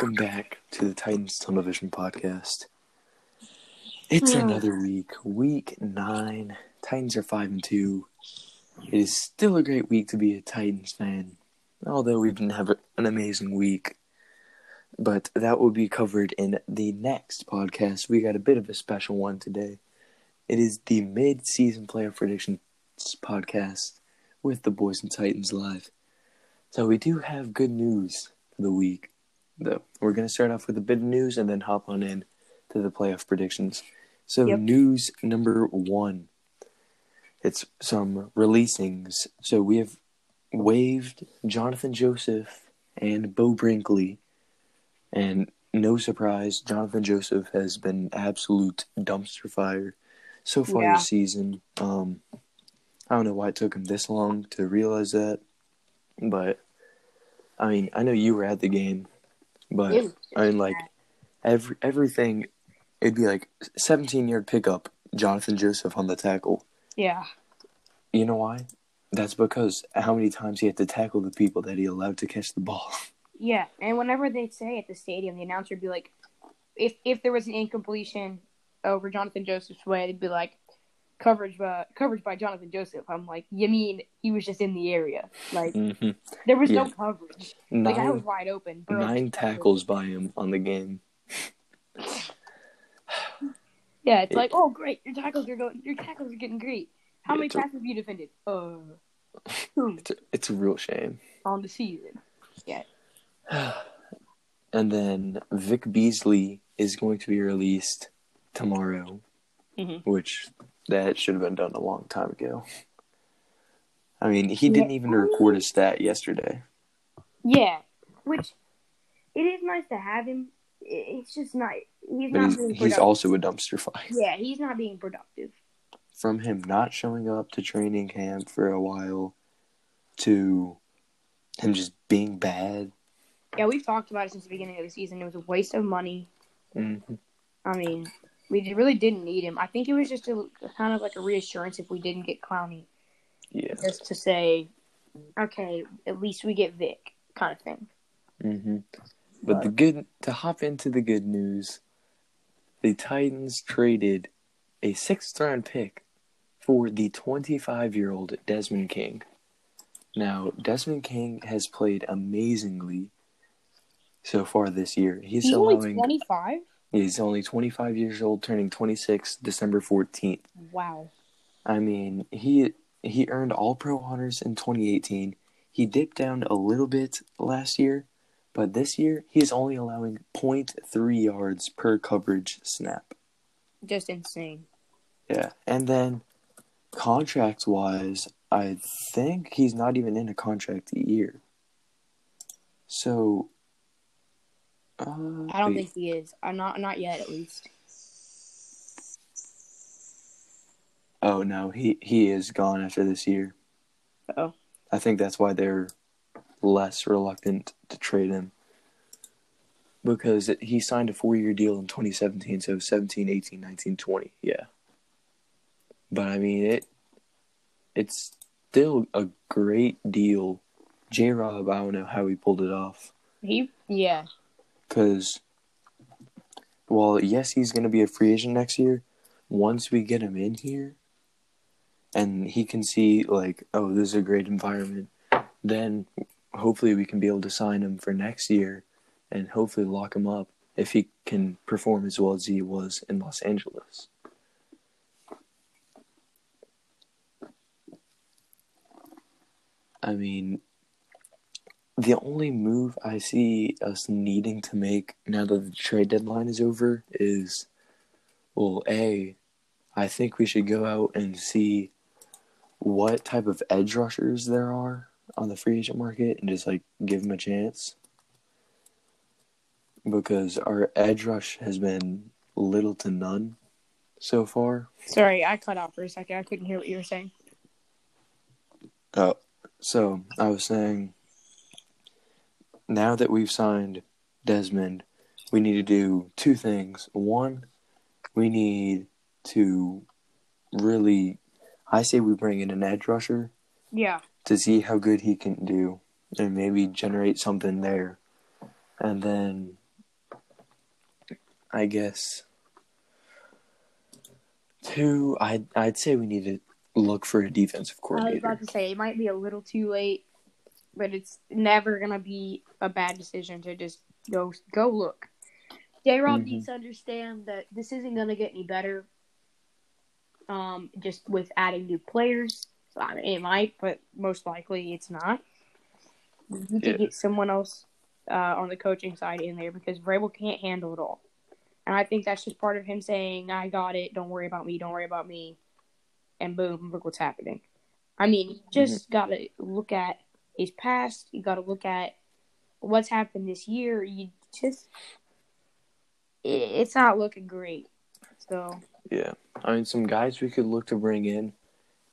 Welcome back to the Titans Tunnel Vision Podcast. It's another week. Week 9. Titans are 5-2. It is still a great week to be a Titans fan, although we didn't have an amazing week. But that will be covered in the next podcast. We got a bit of a special one today. It is the mid-season player predictions podcast with the Boys and Titans Live. So we do have good news for the week, though. We're going to start off with a bit of news and then hop on in to the playoff predictions. So News number 1. It's some releasings. So we have waived Jonathan Joseph and Bo Brinkley. And no surprise, Jonathan Joseph has been absolute dumpster fire so far this season. I don't know why it took him this long to realize that. But, I mean, I know you were at the game. But, I mean, like, everything, it'd be like 17-yard pickup, Jonathan Joseph on the tackle. Yeah. You know why? That's because how many times he had to tackle the people that he allowed to catch the ball. Yeah, and whenever they say at the stadium, the announcer would be like, if there was an incompletion over Jonathan Joseph's way, they'd be like, coverage by Jonathan Joseph. I'm like, you mean he was just in the area? Like, There was no coverage. Like, I was wide open. Bro. 9 tackles by him on the game. Yeah, it's like, oh, great, your tackles are getting great. How many tackles have you defended? It's a real shame. On the season. Yeah. And then Vic Beasley is going to be released tomorrow, which that should have been done a long time ago. I mean, he didn't even record a stat yesterday. Yeah, which it is nice to have him. It's just not – he's also a dumpster fire. Yeah, he's not being productive. From him not showing up to training camp for a while to him just being bad. Yeah, we've talked about it since the beginning of the season. It was a waste of money. Mm-hmm. I mean, we really didn't need him. I think it was just kind of like a reassurance if we didn't get Clowney. Yeah. Just to say, okay, at least we get Vic kind of thing. Mm-hmm. But to hop into the good news, the Titans traded a 6th-round pick for the 25-year-old Desmond King. Now, Desmond King has played amazingly so far this year. He's only 25? He's only 25 years old, turning 26 December 14th. Wow. I mean, he earned All-Pro honors in 2018. He dipped down a little bit last year, but this year he's only allowing 0.3 yards per coverage snap. Just insane. Yeah, and then contract-wise, I think he's not even in a contract a year. So... I don't think he is. Not yet, at least. Oh no, he is gone after this year. Oh. I think that's why they're less reluctant to trade him, because he signed a 4-year deal in 2017, so 17, 18, 19, 20, yeah. But I mean it's still a great deal. J-Rob, I don't know how he pulled it off. Because, yes, he's going to be a free agent next year. Once we get him in here and he can see, like, oh, this is a great environment, then hopefully we can be able to sign him for next year and hopefully lock him up if he can perform as well as he was in Los Angeles. I mean... The only move I see us needing to make now that the trade deadline is over is, I think we should go out and see what type of edge rushers there are on the free agent market and just, give them a chance. Because our edge rush has been little to none so far. Sorry, I cut off for a second. I couldn't hear what you were saying. So I was saying... Now that we've signed Desmond, we need to do 2 things. One, we need to we bring in an edge rusher. Yeah. To see how good he can do and maybe generate something there. And then I guess two. I'd say we need to look for a defensive coordinator. I was about to say it might be a little too late, but it's never gonna be a bad decision to just go look. J-Rob needs to understand that this isn't gonna get any better. Just with adding new players, I mean, it might, but most likely it's not. You could get someone else on the coaching side in there because Vrabel can't handle it all. And I think that's just part of him saying, I got it, don't worry about me, and boom, look what's happening. I mean, you just got to look at his past, you got to look at what's happened this year, it's not looking great. So yeah, I mean, some guys we could look to bring in,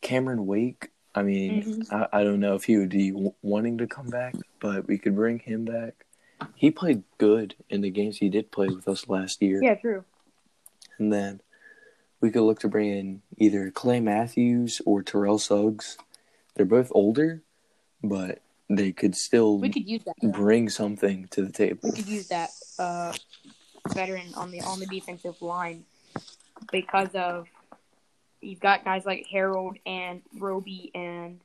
Cameron Wake, I mean, I don't know if he would be wanting to come back, but we could bring him back. He played good in the games he did play with us last year. Yeah, true. And then we could look to bring in either Clay Matthews or Terrell Suggs. They're both older, but they could still bring something to the table. We could use that veteran on the defensive line because of you've got guys like Harold and Roby and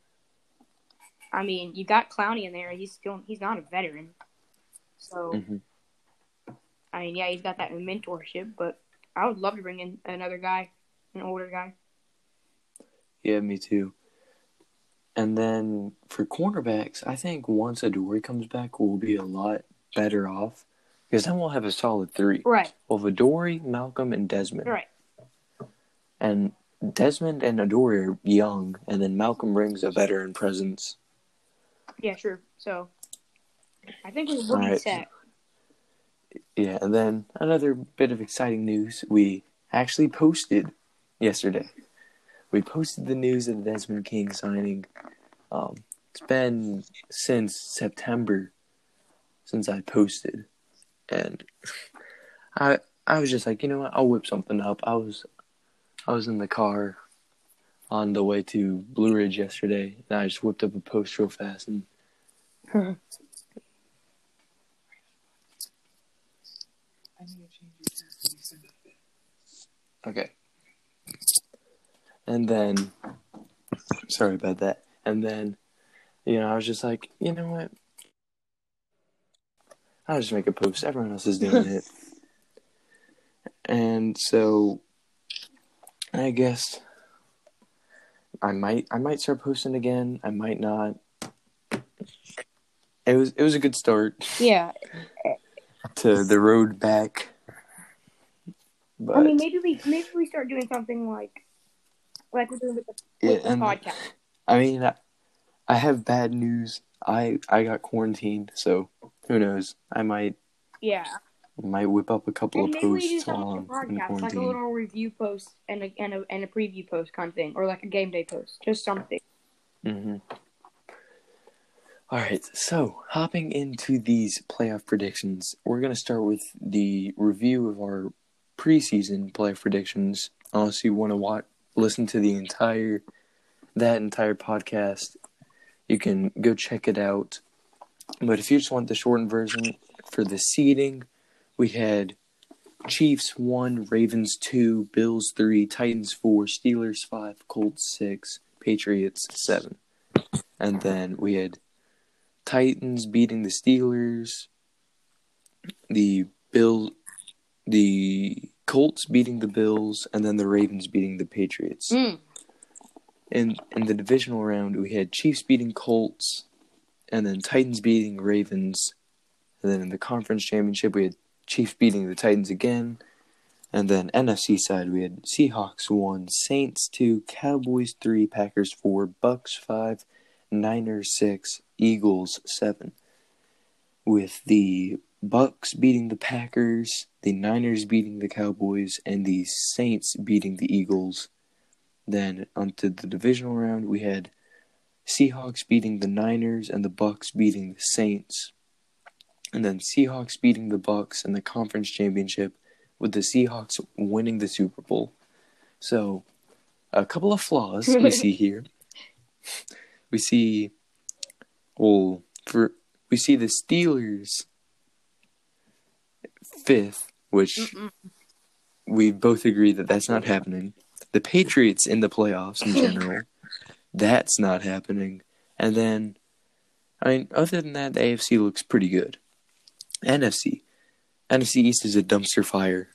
I mean you got Clowney in there. He's not a veteran. So, I mean, yeah, he's got that mentorship, but I would love to bring in another guy, an older guy. Yeah, me too. And then for cornerbacks, I think once Adoree comes back, we'll be a lot better off because then we'll have a solid three. Right. We'll have Adoree, Malcolm, and Desmond. Right. And Desmond and Adoree are young, and then Malcolm brings a veteran presence. Yeah, sure. So I think we're looking set. Yeah, and then another bit of exciting news. We actually posted yesterday. We posted the news of the Desmond King signing. It's been since September since I posted. And I was just like, you know what, I'll whip something up. I was in the car on the way to Blue Ridge yesterday, and I just whipped up a post real fast and okay. And then, sorry about that. And then, I was just like, you know what? I'll just make a post. Everyone else is doing it. And so, I guess I might start posting again. I might not. It was a good start. Yeah. To the road back. But, I mean, maybe we start doing something like we're doing with the podcast. I mean, I have bad news. I got quarantined, so who knows? I might whip up a couple of posts on podcast, like a little review post and a preview post kind of thing, or like a game day post, just something. All right, so hopping into these playoff predictions, we're gonna start with the review of our preseason playoff predictions. Unless you want to listen to the entire podcast, you can go check it out. But if you just want the shortened version for the seeding, we had Chiefs 1, Ravens 2, Bills 3, Titans 4, Steelers 5, Colts 6, Patriots 7, and then we had Titans beating the Steelers, the Colts beating the Bills, and then the Ravens beating the Patriots. In the divisional round, we had Chiefs beating Colts, and then Titans beating Ravens. And then in the conference championship, we had Chiefs beating the Titans again. And then NFC side, we had Seahawks 1, Saints 2, Cowboys 3, Packers 4, Bucks 5, Niners 6, Eagles 7. With the Bucks beating the Packers, the Niners beating the Cowboys, and the Saints beating the Eagles. Then onto the divisional round, we had Seahawks beating the Niners and the Bucks beating the Saints. And then Seahawks beating the Bucks in the conference championship, with the Seahawks winning the Super Bowl. So, a couple of flaws we see here. We see the Steelers 5th which we both agree that that's not happening. The Patriots in the playoffs in general, that's not happening. And then, I mean, other than that, the AFC looks pretty good. NFC East is a dumpster fire.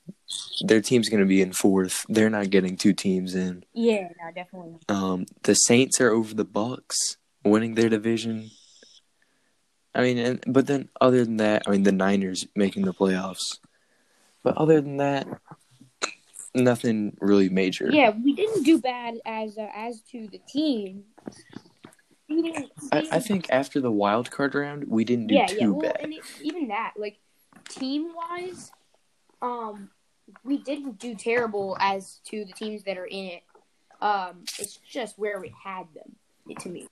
Their team's going to be in fourth. They're not getting two teams in. Yeah, no, definitely not. The Saints are over the Bucks, winning their division. I mean, but then other than that, I mean, the Niners making the playoffs. But other than that, nothing really major. Yeah, we didn't do bad as to the team. I think after the wild card round, we didn't do too bad. And even that, like, team-wise, we didn't do terrible as to the teams that are in it. It's just where we had them, to me.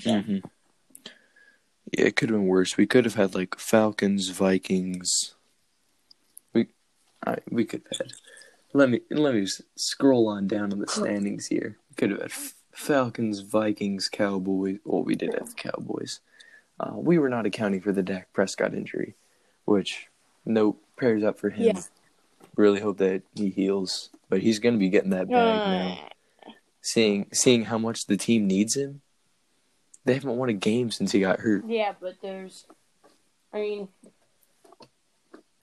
Mm-hmm. Yeah, it could have been worse. We could have had, like, Falcons, Vikings. We could have had. Let me scroll on down on the standings here. We could have had Falcons, Vikings, Cowboys. Well, we did have the Cowboys. We were not accounting for the Dak Prescott injury, which, no prayers up for him. Yeah. Really hope that he heals. But he's going to be getting that bag now. Seeing how much the team needs him. They haven't won a game since he got hurt. Yeah, but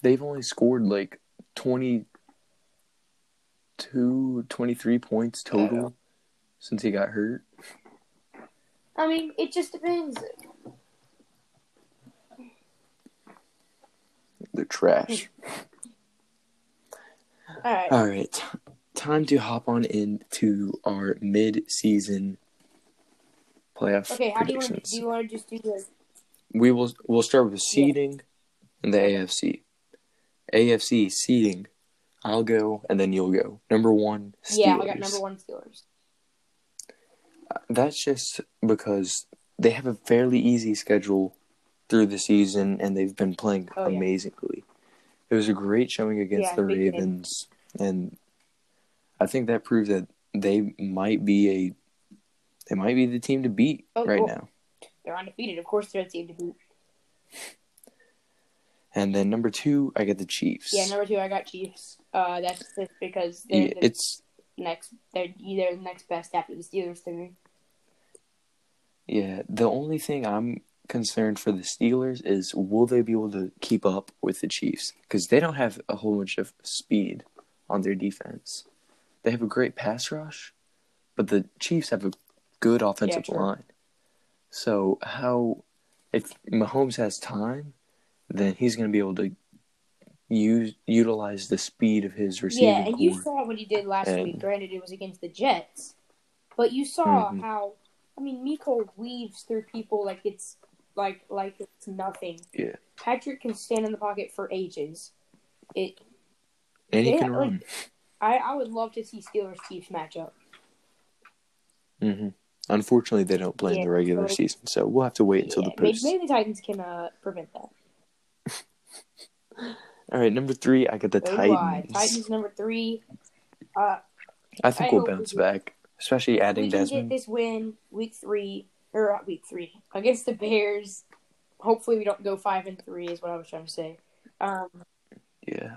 they've only scored like 22, 23 points total since he got hurt. I mean, it just depends. They're trash. All right. Time to hop on into our mid-season playoff predictions. Do you want to just do this? We'll start with seeding and the AFC. AFC seeding. I'll go, and then you'll go. Number one, Steelers. Yeah, I got number one, Steelers. That's just because they have a fairly easy schedule through the season, and they've been playing amazingly. It was a great showing against the Ravens, and I think that proves that they might be the team to beat now. They're undefeated. Of course they're the team to beat. And then number two, I got the Chiefs. Yeah, number two, I got Chiefs. That's just because they're the next best after the Steelers to me. Yeah, the only thing I'm concerned for the Steelers is will they be able to keep up with the Chiefs? Because they don't have a whole bunch of speed on their defense. They have a great pass rush, but the Chiefs have a good offensive line. So if Mahomes has time, then he's going to be able to utilize the speed of his receiving corps. Yeah, and you saw what he did last week. Granted, it was against the Jets. But you saw how, I mean, Miko weaves through people like it's like it's nothing. Yeah. Patrick can stand in the pocket for ages. He can run. Like, I would love to see Steelers-Chiefs matchup. Mm-hmm. Unfortunately, they don't play in the regular season, so we'll have to wait until the post. Maybe the Titans can prevent that. All right, number three, I got the Titans. Titans number three. I think we'll bounce back, especially adding Desmond. We get this win week three against the Bears. Hopefully, we don't go 5-3 is what I was trying to say. Yeah,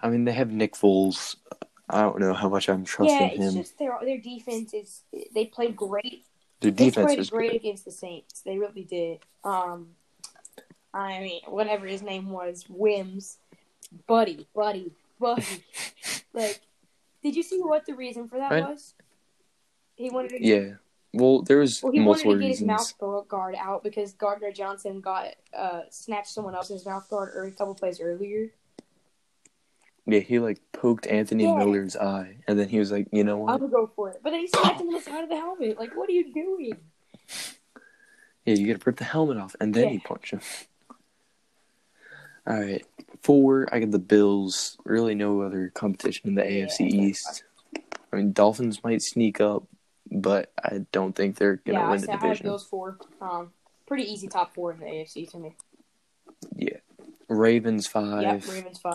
I mean, they have Nick Foles. I don't know how much I'm trusting him. Yeah, it's just their defense is – they played great. They played great against the Saints. They really did. I mean, whatever his name was, Wims. Buddy. Like, did you see what the reason for that was? He wanted to well, there was multiple reasons. He wanted to get his mouth guard out because Gardner Johnson got snatched someone else's mouth guard a couple plays earlier. Yeah, he, like, poked Anthony Miller's eye, and then he was like, you know what? I'm going to go for it. But then he slapped him on the side of the helmet. Like, what are you doing? Yeah, you got to rip the helmet off, and then he punched him. All right. 4, I got the Bills. Really no other competition in the AFC East. I mean, Dolphins might sneak up, but I don't think they're going to win the division. I have Bills 4. Pretty easy top 4 in the AFC to me. Yeah. Ravens 5. Yep, Ravens 5.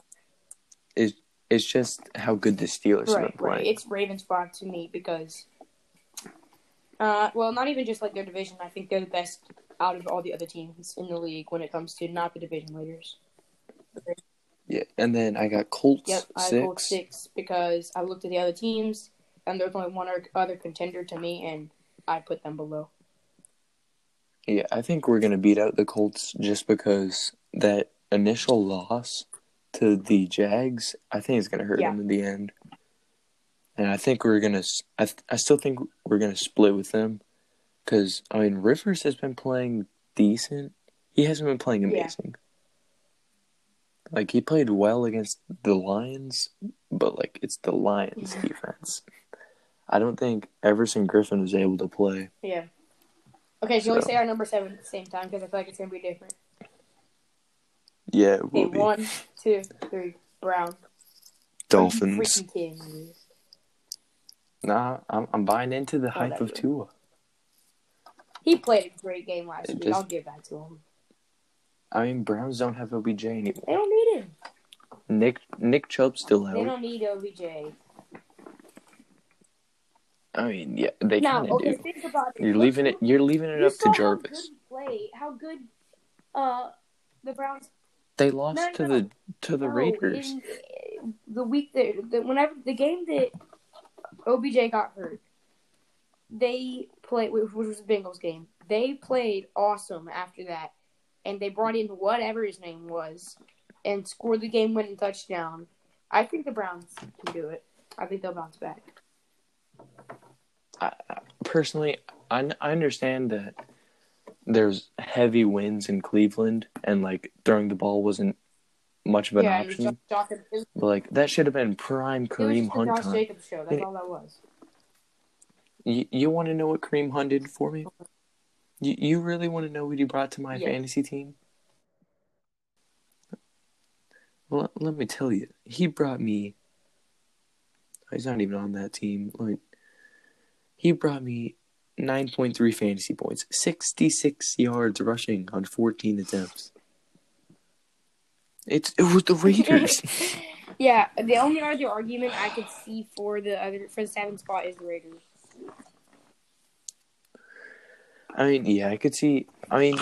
It's just how good the Steelers are playing. Right. It's Ravens' fault to me because, not even just like their division. I think they're the best out of all the other teams in the league when it comes to not the division leaders. Yeah, and then I got Colts 6. Yep, I got Colts 6 because I looked at the other teams, and there's only one other contender to me, and I put them below. Yeah, I think we're going to beat out the Colts just because that initial loss to the Jags, I think it's going to hurt them in the end. And I think we're going to I still think we're going to split with them because, I mean, Rivers has been playing decent. He hasn't been playing amazing. Yeah. Like, he played well against the Lions, but, like, it's the Lions defense. I don't think Everson Griffin was able to play. Yeah. Okay, so we say our number 7 at the same time because I feel like it's going to be different. Yeah, it will be. 1, 2, 3, Brown. Dolphins. Nah, I'm buying into the hype of Tua. He played a great game last week. I'll give that to him. I mean, Browns don't have OBJ anymore. They don't need him. Nick Chubb's still out. They don't need OBJ. I mean, yeah, they kind of do. Think about it. You're leaving it up to Jarvis. How good the Browns. They lost to the Raiders. The week that the game that OBJ got hurt, they played, which was the Bengals game. They played awesome after that, and they brought in whatever his name was, and scored the game-winning touchdown. I think the Browns can do it. I think they'll bounce back. I personally understand that there's heavy winds in Cleveland, and like throwing the ball wasn't much of an option. But, like, that should have been prime Kareem Hunt. It was just the Josh Jacobs show. That's all that was. You want to know what Kareem Hunt did for me? You really want to know what he brought to my fantasy team? Well, let me tell you, he brought me. He's not even on that team. He brought me 9.3 fantasy points, 66 yards rushing on 14 attempts. It was the Raiders. Yeah, the only other argument I could see for the 7th spot is the Raiders. I mean, yeah, I could see. I mean,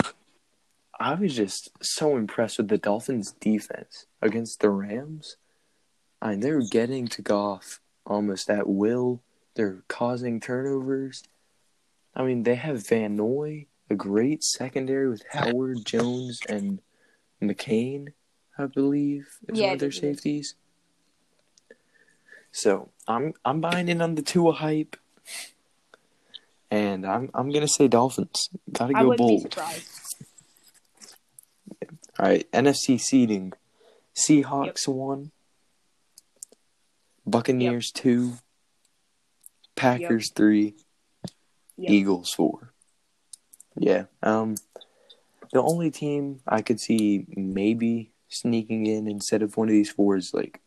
I was just so impressed with the Dolphins' defense against the Rams. I mean, they're getting to Goff almost at will. They're causing turnovers. I mean, they have Van Noy, a great secondary with Howard, Jones, and McCain, I believe, is one of their safeties. So I'm buying in on the Tua hype, and I'm gonna say Dolphins. Gotta go bold. All right, NFC seeding: Seahawks 1, Buccaneers 2, Packers 3, Eagles 4. Yeah. The only team I could see maybe sneaking in instead of one of these four is like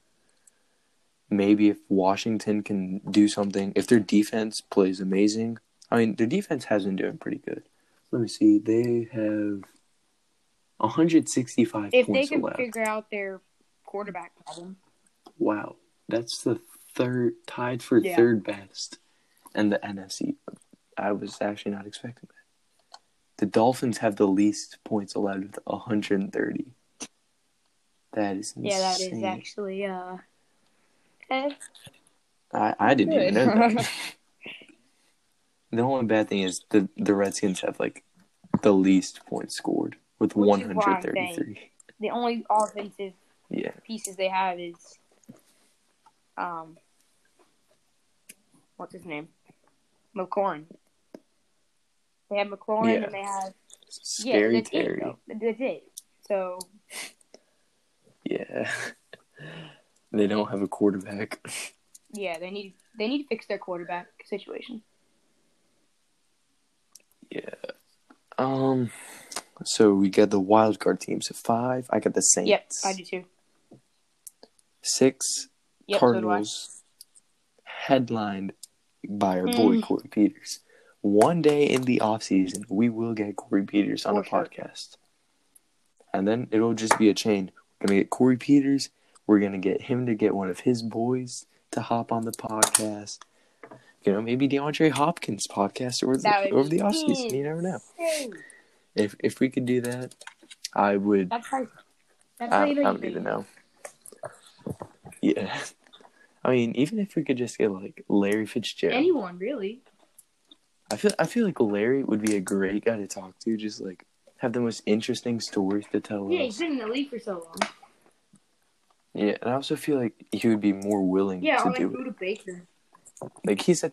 maybe if Washington can do something, if their defense plays amazing. I mean, their defense has been doing pretty good. Let me see. They have 165 points allowed. If they can figure out their quarterback problem. Wow. That's the tied for third best in the NFC. I was actually not expecting that. The Dolphins have the least points allowed with 130. That is insane. Yeah, that is actually I didn't even know that. The only bad thing is the Redskins have like the least points scored with 133. The only offensive pieces they have is what's his name? McLaurin. They have McLaurin and they have Scary Terry. That's it. So yeah. They don't have a quarterback. Yeah, they need to fix their quarterback situation. Yeah. So we got the wild card teams at 5. I got the Saints. Yep, I do too. 6. Yep, Cardinals, headlined by our boy Corey Peters. One day in the offseason, we will get Corey Peters on podcast. And then it'll just be a chain. We're going to get Corey Peters. We're going to get him to get one of his boys to hop on the podcast. You know, maybe DeAndre Hopkins podcast over the offseason. You never know. If we could do that, I would. That's how I don't even know. Yeah. I mean, even if we could just get, like, Larry Fitzgerald. Anyone, really. I feel like Larry would be a great guy to talk to. Just, like, have the most interesting stories to tell us. Yeah, he's been in the league for so long. Yeah, and I also feel like he would be more willing to do it. Yeah, Budda Baker. Like, he's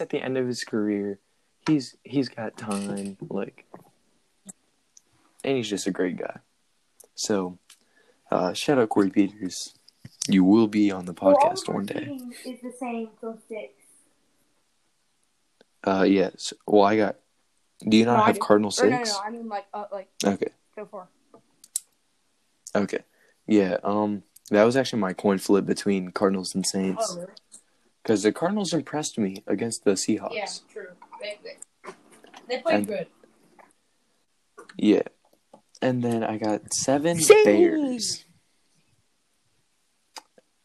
at the end of his career. He's got time, like, and he's just a great guy. So, shout out Corey Peters. You will be on the podcast one day. Is the same till 6. Yes. Well, I got. Do you not have Cardinal 6? No. I mean, like. Okay. So far. Okay. Yeah. That was actually my coin flip between Cardinals and Saints. Oh, really? Because the Cardinals impressed me against the Seahawks. Yeah, true. They played good. Yeah. And then I got 7 Saints. Bears.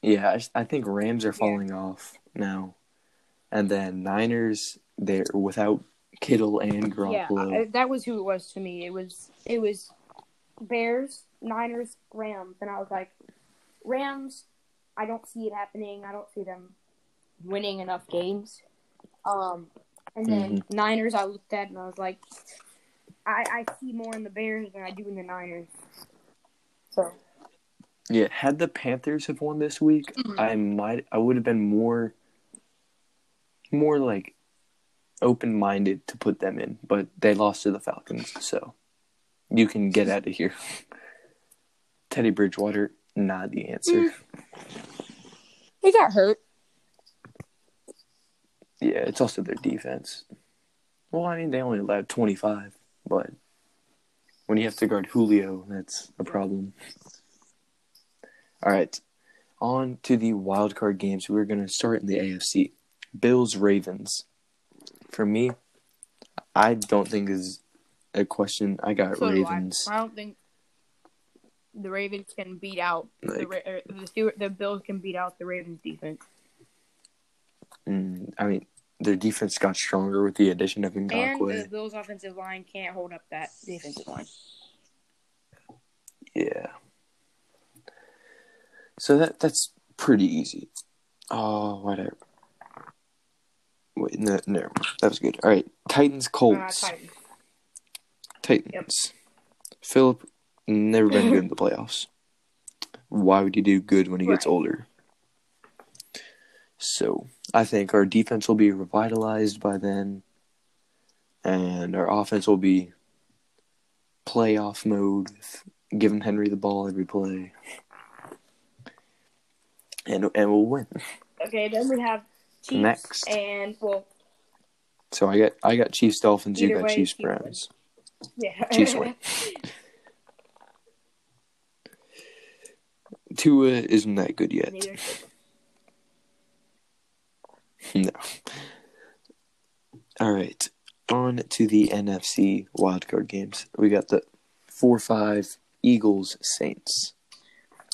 Yeah, I think Rams are falling off now. And then Niners, they're without Kittle and Garoppolo. Yeah, that was who it was to me. It was Bears, Niners, Rams. And I was like, Rams, I don't see it happening. I don't see them winning enough games. And then Niners I looked at and I was like, I see more in the Bears than I do in the Niners. So yeah, had the Panthers have won this week, I would have been more like open-minded to put them in, but they lost to the Falcons, so you can get out of here. Teddy Bridgewater, not the answer. He got hurt. Yeah, it's also their defense. Well, I mean, they only allowed 25, but when you have to guard Julio, that's a problem. All right, on to the wildcard games. We're going to start in the AFC. Bills-Ravens. For me, I don't think is a question. I got so Ravens. I don't think the Ravens can beat out the Bills can beat out the Ravens' defense. I mean, their defense got stronger with the addition of Ngakoue. And the Bills' offensive line can't hold up that defensive line. Yeah. So that's pretty easy. Oh, whatever. Wait, no. That was good. All right, Titans, Colts. Titans. Yep. Philip, never been good in the playoffs. Why would you do good when he gets older? So, I think our defense will be revitalized by then, and our offense will be playoff mode, giving Henry the ball every play, and we'll win. Okay, then we have Chiefs next, and well. So I got Chiefs, Dolphins. You got Chiefs, Browns. Yeah, Chiefs win. Tua isn't that good yet. Neither. No. All right. On to the NFC wildcard games. We got the 4-5 Eagles, Saints.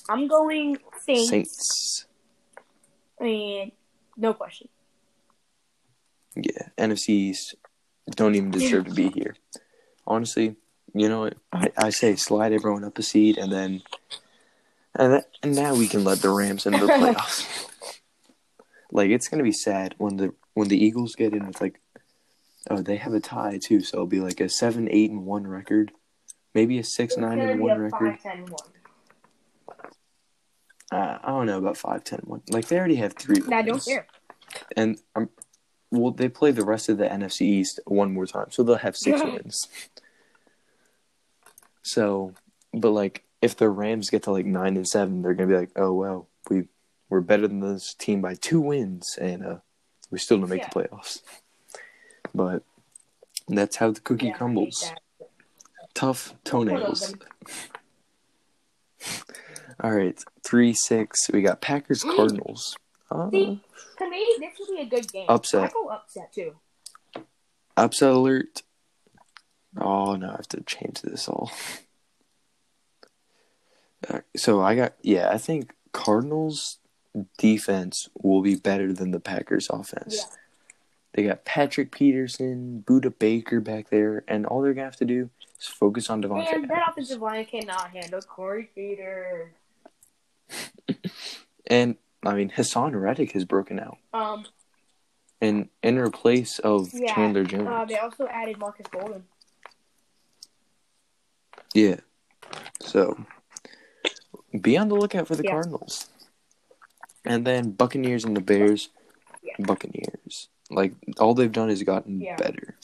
I'm going Saints. I mean, no question. Yeah. NFC East don't even deserve to be here. Honestly, you know what? I say slide everyone up a seed and then and now we can let the Rams into the playoffs. Like, it's going to be sad when the Eagles get in with, like, oh, they have a tie, too, so it'll be, like, a 7-8-1 record. Maybe a 6-9-1 record. 5-10-1. I don't know about 5-10-1. Like, they already have 3 wins. I don't care. And, well, they play the rest of the NFC East one more time, so they'll have 6 wins. So, but, like, if the Rams get to, like, 9-7, they're going to be like, oh, well, we're better than this team by 2 wins, and we still don't make the playoffs. But that's how the cookie crumbles. Tough toenails. All right, 3-6. We got Packers, Cardinals. See, maybe this will be a good game. Upset. I go upset, too. Upset alert. Oh, no, I have to change this all. So I got, I think Cardinals defense will be better than the Packers offense. Yeah. They got Patrick Peterson, Budda Baker back there, and all they're going to have to do is focus on Devontae Adams. That offensive line cannot handle Corey Peters. And I mean, Hassan Reddick has broken out. And in replace of Chandler Jones. They also added Marcus Golden. Yeah. So, be on the lookout for the Cardinals. And then Buccaneers and the Bears. Yeah. Buccaneers. Like, all they've done is gotten better.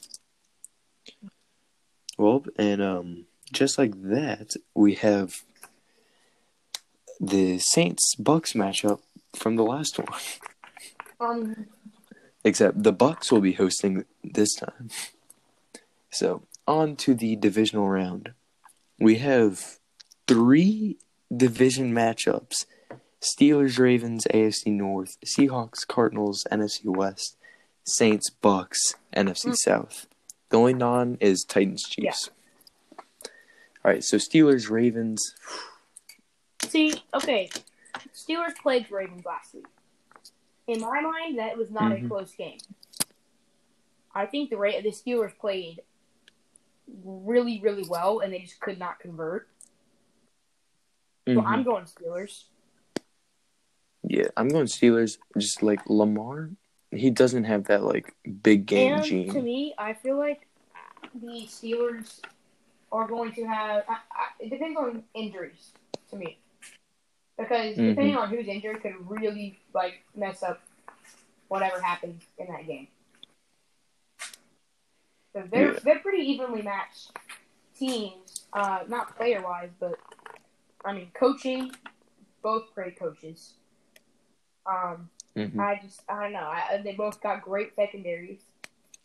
Well, and just like that, we have the Saints-Bucks matchup from the last one. Except the Bucks will be hosting this time. So, on to the divisional round. We have three division matchups. Steelers, Ravens, AFC North, Seahawks, Cardinals, NFC West, Saints, Bucks, NFC South. The only non is Titans, Chiefs. Yeah. All right, so Steelers, Ravens. See, okay. Steelers played Ravens last week. In my mind, that was not a close game. I think the Steelers played really, really well, and they just could not convert. So I'm going Steelers. Yeah, I'm going Steelers. Just like Lamar, he doesn't have that like big game gene. To me, I feel like the Steelers are going to have. It depends on injuries to me. Because depending on who's injured could really, like, mess up whatever happened in that game. So they're pretty evenly matched teams, not player-wise, but, I mean, coaching, both great coaches. I don't know. They both got great secondaries.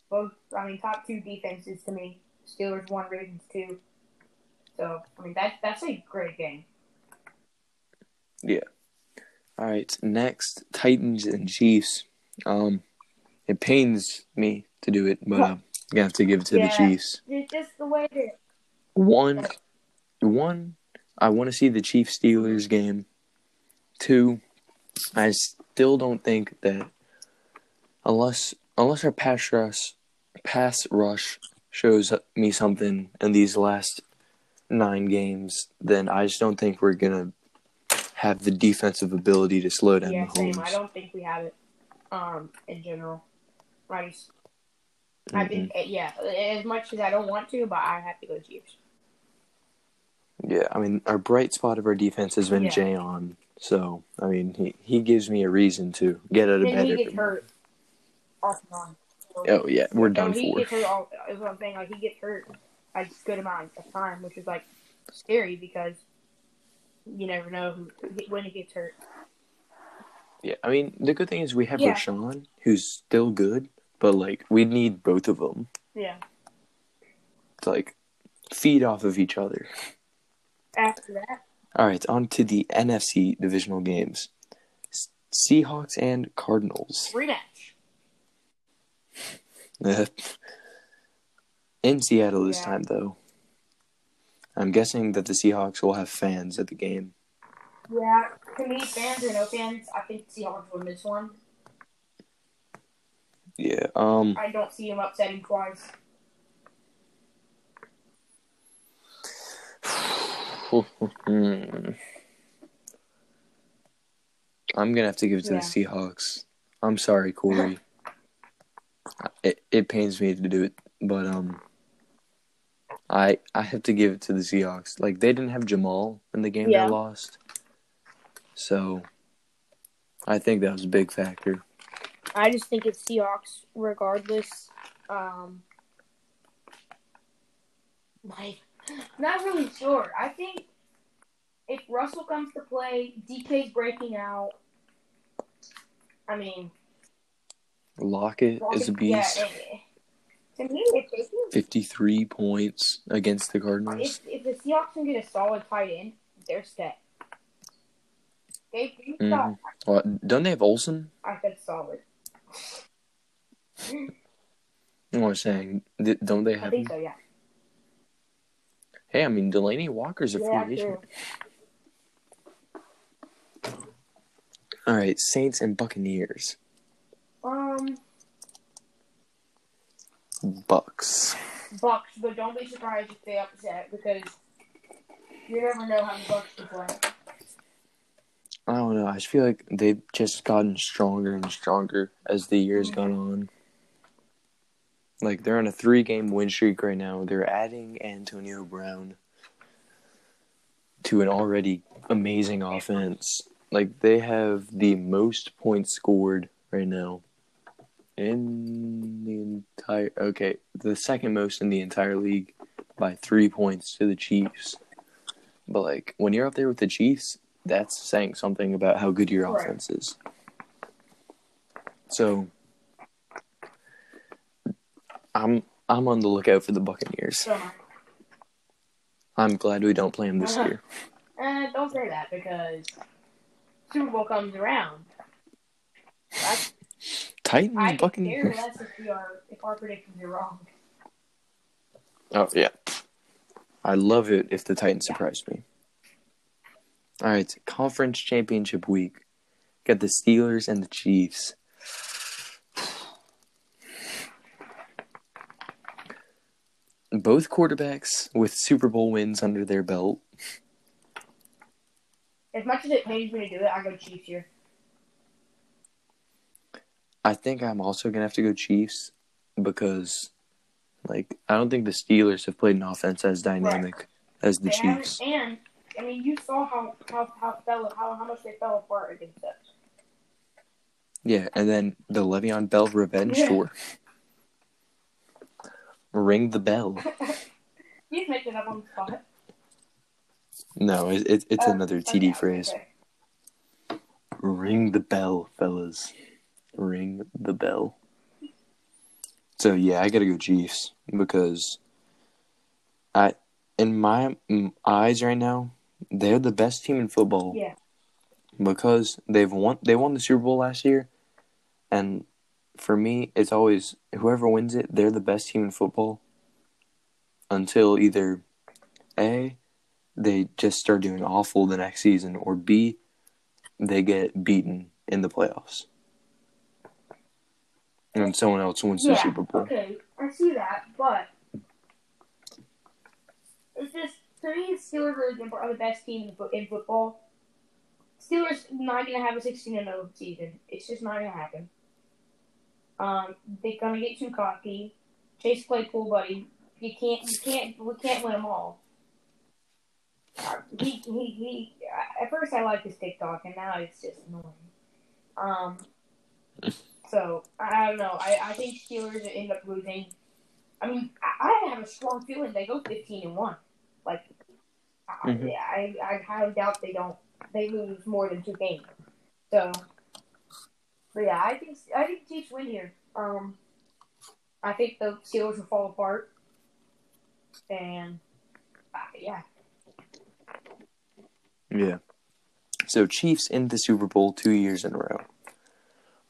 Both, I mean, top two defenses to me. Steelers 1, Ravens 2. So, I mean, that's a great game. Yeah. All right. Next, Titans and Chiefs. It pains me to do it, but I'm gonna have to give it to the Chiefs. It's just the way that one. I want to see the Chiefs Steelers game. Two, I still don't think that unless our pass rush shows me something in these last 9 games, then I just don't think we're gonna have the defensive ability to slow down Mahomes. Yeah, same. I don't think we have it in general. Right. I think, as much as I don't want to, but I have to go Chiefs. Yeah, I mean, our bright spot of our defense has been Jayon. So, I mean, he gives me a reason to get out of bed. He gets hurt off and on. Oh, yeah, we're done for. He gets hurt is what I'm saying. Like, he gets hurt a good amount of time, which is, like, scary because you never know when he gets hurt. Yeah, I mean, the good thing is we have Rashawn, who's still good, but, like, we need both of them. Yeah. To, like, feed off of each other. After that. All right, on to the NFC divisional games. Seahawks and Cardinals. Rematch. In Seattle this time, though. I'm guessing that the Seahawks will have fans at the game. Yeah, to me, fans or no fans, I think the Seahawks will miss one. Yeah, I don't see him upsetting twice. I'm gonna have to give it to the Seahawks. I'm sorry, Corey. It pains me to do it, but I have to give it to the Seahawks. Like, they didn't have Jamal in the game they lost. So, I think that was a big factor. I just think it's Seahawks regardless. Like, not really sure. I think if Russell comes to play, DK's breaking out. I mean, Lockett is a beast. To me, if they can 53 points against the Cardinals. If the Seahawks can get a solid tight end, they're set. Don't they have Olsen? I said solid. You know what I'm saying? Don't they have I think him? So, yeah. Hey, I mean, Delaney Walker's a free agent. All right, Saints and Buccaneers. Bucks, but don't be surprised if they upset because you never know how the Bucks will play. I don't know. I just feel like they've just gotten stronger and stronger as the year's gone on. Like, they're on a 3-game win streak right now. They're adding Antonio Brown to an already amazing offense. Like, they have the most points scored right now in the entire... Okay, the second most in the entire league by 3 points to the Chiefs. But, like, when you're up there with the Chiefs, that's saying something about how good your offense is. So... I'm on the lookout for the Buccaneers. I'm glad we don't play them this year. Don't say that, because Super Bowl comes around. That's, Titans, I Buccaneers. I care less if our predictions are wrong. Oh, yeah. I love it if the Titans surprise me. All right, Conference Championship Week. Got the Steelers and the Chiefs. Both quarterbacks with Super Bowl wins under their belt. As much as it pains me to do it, I go Chiefs here. I think I'm also going to have to go Chiefs because, like, I don't think the Steelers have played an offense as dynamic as the Chiefs. And, I mean, you saw how much they fell apart against us. Yeah, and then the Le'Veon Bell revenge tour. Ring the bell. He's making up on the spot. No, it's another TD phrase. Okay. Ring the bell, fellas. Ring the bell. So, yeah, I gotta go Chiefs because in my eyes right now, they're the best team in football. Yeah. Because they won the Super Bowl last year, and for me, it's always whoever wins it, they're the best team in football until either A, they just start doing awful the next season, or B, they get beaten in the playoffs. And then someone else wins the Super Bowl. Okay, I see that, but it's just, to me, the Steelers are the best team in football. Steelers not going to have a 16-0 season. It's just not going to happen. They're gonna get too cocky. Chase Claypool, buddy. We can't win them all. He. At first, I liked his TikTok, and now it's just annoying. So I don't know. I think Steelers end up losing. I mean, I have a strong feeling they go 15-1. Like, I highly doubt they lose more than 2 games. So. But yeah, I think Chiefs win here. I think the Steelers will fall apart, and yeah. So Chiefs in the Super Bowl 2 years in a row.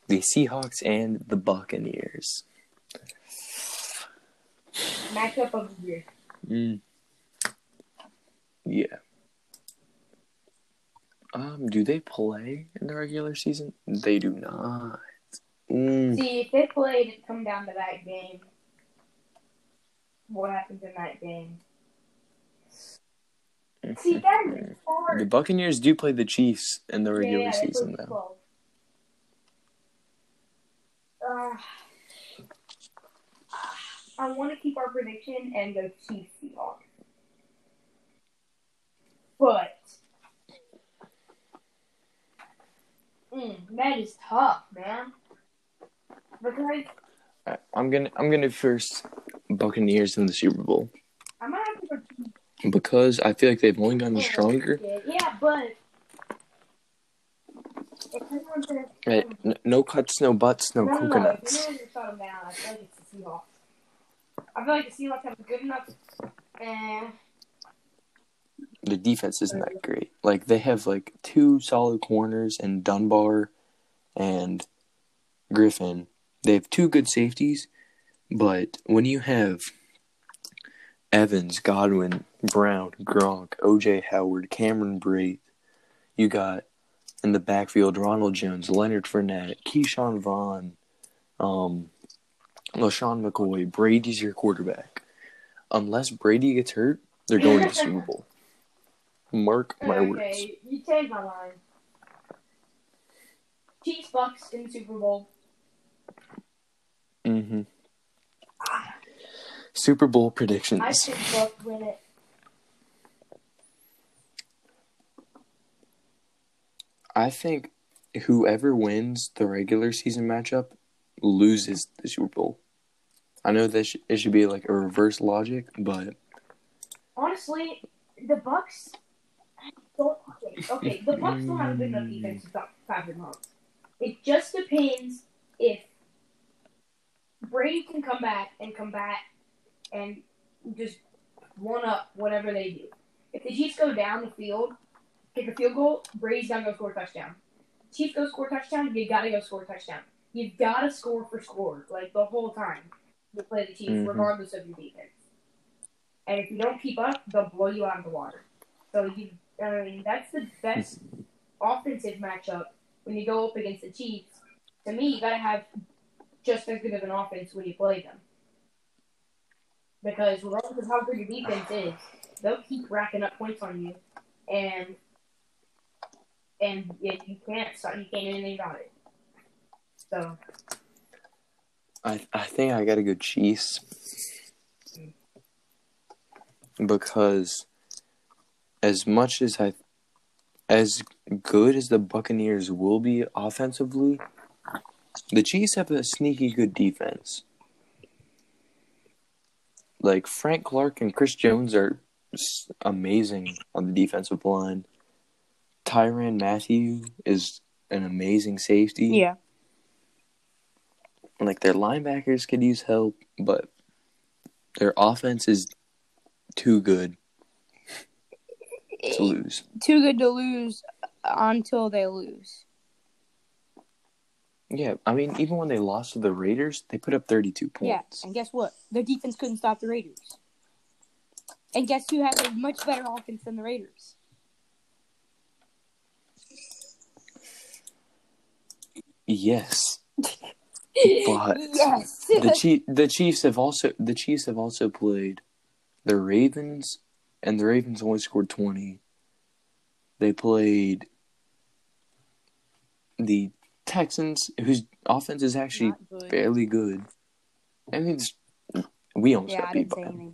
The Seahawks and the Buccaneers. Matchup of the year. Yeah. Do they play in the regular season? They do not. See, if they played, it'd come down to that game. What happens in that game? See, that is hard. The Buccaneers do play the Chiefs in the regular season, though. I want to keep our prediction and go Chiefs Seahawks. But... that is tough, man. Because I'm gonna first Buccaneers in the Super Bowl. I might have to go. Because I feel like they've only gotten stronger. Yeah, but no cuts, no butts, no coconuts. No. If you're down, I feel like it's the Seahawks. I feel like the Seahawks have a good enough. The defense isn't that great. Like, they have, like, 2 solid corners and Dunbar and Griffin. They have 2 good safeties, but when you have Evans, Godwin, Brown, Gronk, O.J. Howard, Cameron Brate, you got, in the backfield, Ronald Jones, Leonard Fournette, Keyshawn Vaughn, LaShawn McCoy, Brady's your quarterback. Unless Brady gets hurt, they're going to the Super Bowl. Mark my words. You changed my mind. Bucs in the Super Bowl. Mm-hmm. Super Bowl predictions. I think Bucs win it. I think whoever wins the regular season matchup loses the Super Bowl. I know that it should be like a reverse logic, but honestly, the Bucs don't. Okay, the Bucs don't have a good enough defense to stop Patrick Mahomes. It just depends if Brady can come back and just one up whatever they do. If the Chiefs go down the field, kick a field goal, Brady's got to go score a touchdown. Chiefs go score a touchdown, you got to go score a touchdown. You've got to score for score, like, the whole time you play the Chiefs, regardless of your defense. And if you don't keep up, they'll blow you out of the water. So, that's the best offensive matchup when you go up against the Chiefs. To me, you got to have just as good of an offense when you play them. Because regardless of how good your defense is, they'll keep racking up points on you. And you can't do anything about it. So I think I gotta go Chiefs because as good as the Buccaneers will be offensively, the Chiefs have a sneaky good defense. Like Frank Clark and Chris Jones are amazing on the defensive line. Tyrann Mathieu is an amazing safety. Yeah. Like, their linebackers could use help, but their offense is too good to lose. Too good to lose until they lose. Yeah, I mean, even when they lost to the Raiders, they put up 32 points. Yeah, and guess what? Their defense couldn't stop the Raiders. And guess who has a much better offense than the Raiders? Yes. But yes. The Chiefs have also played the Ravens, and the Ravens only scored 20. They played the Texans, whose offense is actually fairly good. I mean, we almost got beat by them.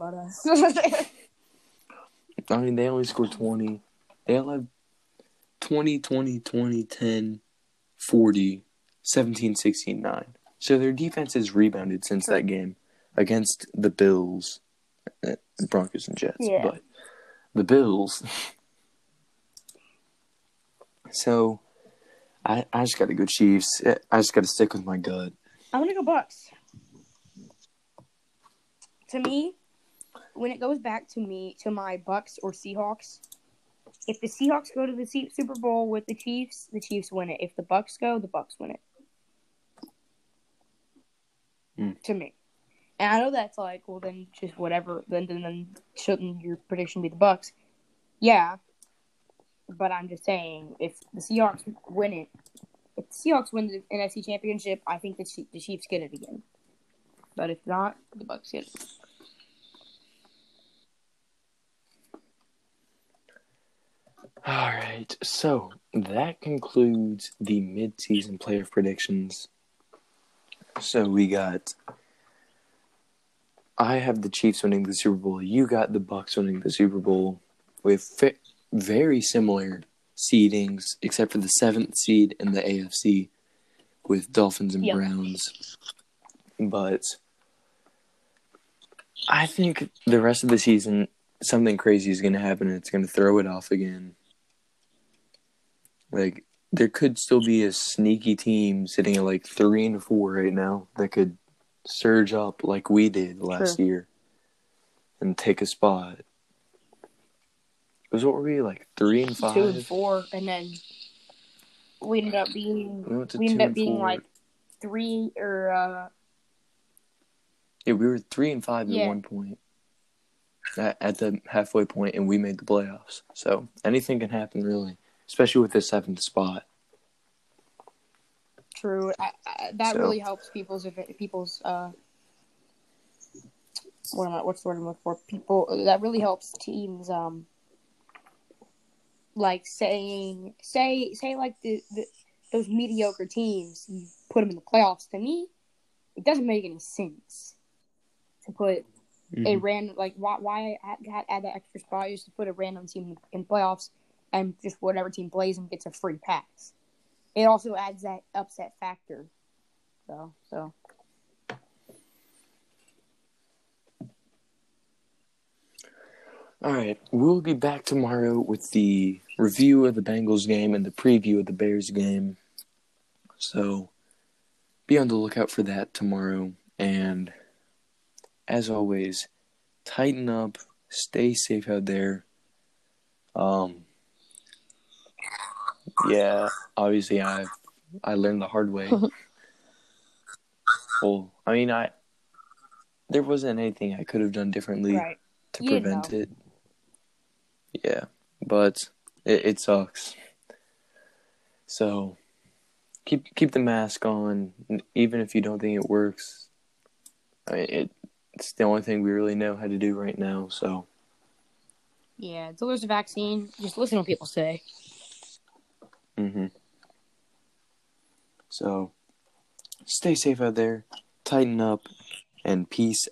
I mean, they only scored 20. They all have 20, 20, 20, 10, 40, 17, 16, 9. So their defense has rebounded since that game against the Bills, the Broncos and Jets. Yeah. But the Bills. So I just got to go Chiefs. I just got to stick with my gut. I'm going to go Bucs. To me, when it goes back to my Bucs or Seahawks, if the Seahawks go to the Super Bowl with the Chiefs win it. If the Bucs go, the Bucs win it. To me. And I know that's like, well, then just whatever. Then shouldn't your prediction be the Bucs? Yeah. But I'm just saying, if the Seahawks win it, if the Seahawks win the NFC Championship, I think the Chiefs get it again. But if not, the Bucs get it. All right. So that concludes the mid-season player predictions. So we got, I have the Chiefs winning the Super Bowl. You got the Bucs winning the Super Bowl. We have very similar seedings, except for the 7th seed in the AFC with Dolphins and Browns. But I think the rest of the season, something crazy is going to happen and it's going to throw it off again. Like, there could still be a sneaky team sitting at, like, 3-4 right now that could surge up like we did last year and take a spot. Because what were we, like, 3-5? 2-4, and then we ended up being, like, 3 or... Yeah, we were 3-5 at one point. At the halfway point, and we made the playoffs. So anything can happen, really, especially with the 7th spot. True. That really helps what's the word I'm looking for? People, that really helps teams. Like saying, say like the those mediocre teams, you put them in the playoffs. To me, it doesn't make any sense to put a random, like, why add that extra spot? Is to put a random team in playoffs and just whatever team plays them gets a free pass. It also adds that upset factor. So. All right, we'll be back tomorrow with the review of the Bengals game and the preview of the Bears game. So be on the lookout for that tomorrow. And as always, tighten up, stay safe out there. Yeah, obviously I learned the hard way. Well, I mean, there wasn't anything I could have done differently to prevent it. Yeah, but it sucks. So keep the mask on, even if you don't think it works. I mean, it's the only thing we really know how to do right now. So yeah, until there's a vaccine, just listen to what people say. So stay safe out there, tighten up, and peace